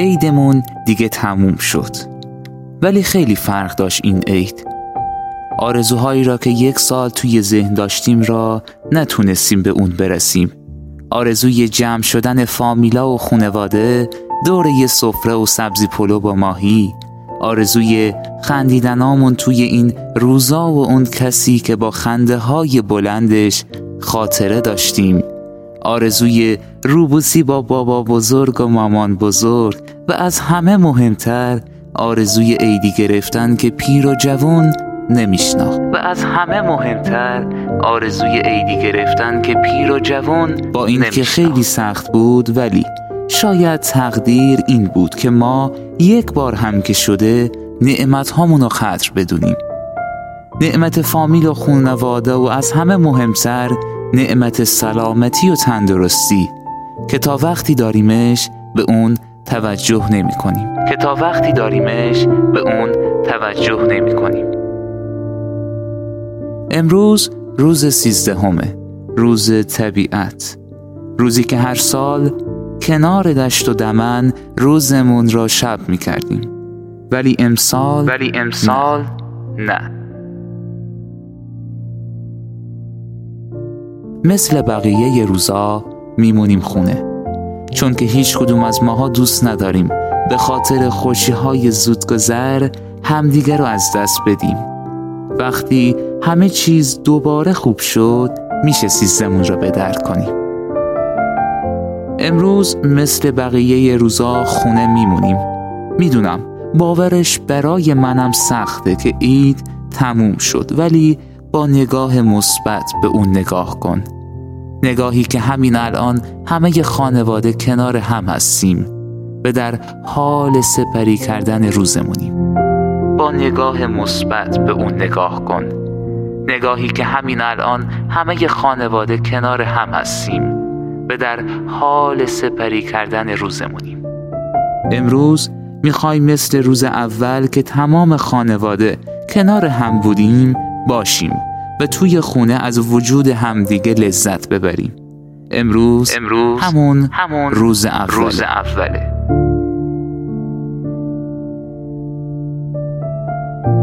عیدمون دیگه تموم شد. ولی خیلی فرق داشت این عید. آرزوهایی را که یک سال توی ذهن داشتیم را نتونستیم به اون برسیم. آرزوی جمع شدن فامیلا و خانواده دور یه سفره و سبزی پلو با ماهی، آرزوی خندیدنامون توی این روزا و اون کسی که با خنده های بلندش خاطره داشتیم، آرزوی روبوسی با بابا بزرگ و مامان بزرگ و از همه مهمتر آرزوی عیدی گرفتن که پیر و جوان نمیشناخت با این که خیلی سخت بود. ولی شاید تقدیر این بود که ما یک بار هم که شده نعمت هامون رو قدر بدونیم، نعمت فامیل و خانواده و از همه مهمتر نعمت سلامتی و تندرستی که تا وقتی داریمش به اون توجه نمی کنیم امروز روز 13 روز طبیعت، روزی که هر سال کنار دشت و دمن روزمون را شب می کردیم. ولی امسال نه. مثل بقیه ی روزا میمونیم خونه، چون که هیچ کدوم از ماها دوست نداریم به خاطر خوشی های زودگذر همدیگر رو از دست بدیم. وقتی همه چیز دوباره خوب شد میشه سیستمون رو به در کنیم. امروز مثل بقیه ی روزا خونه میمونیم. میدونم باورش برای منم سخته که عید تموم شد، ولی با نگاه مثبت به اون نگاه کن، نگاهی که همین الان همه خانواده کنار هم هستیم و در حال سپری کردن روزمونیم. امروز میخوایم مثل روز اول که تمام خانواده کنار هم بودیم باشیم و توی خونه از وجود همدیگه لذت ببریم. امروز همون روز اوله.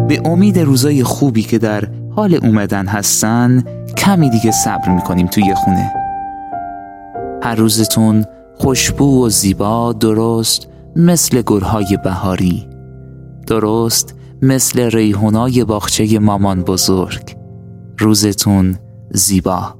به امید روزای خوبی که در حال اومدن هستن کمی دیگه صبر میکنیم توی خونه. هر روزتون خوشبو و زیبا، درست مثل گلهای بهاری، درست مثل ریحونای باغچه مامان بزرگ. روزتون زیبا.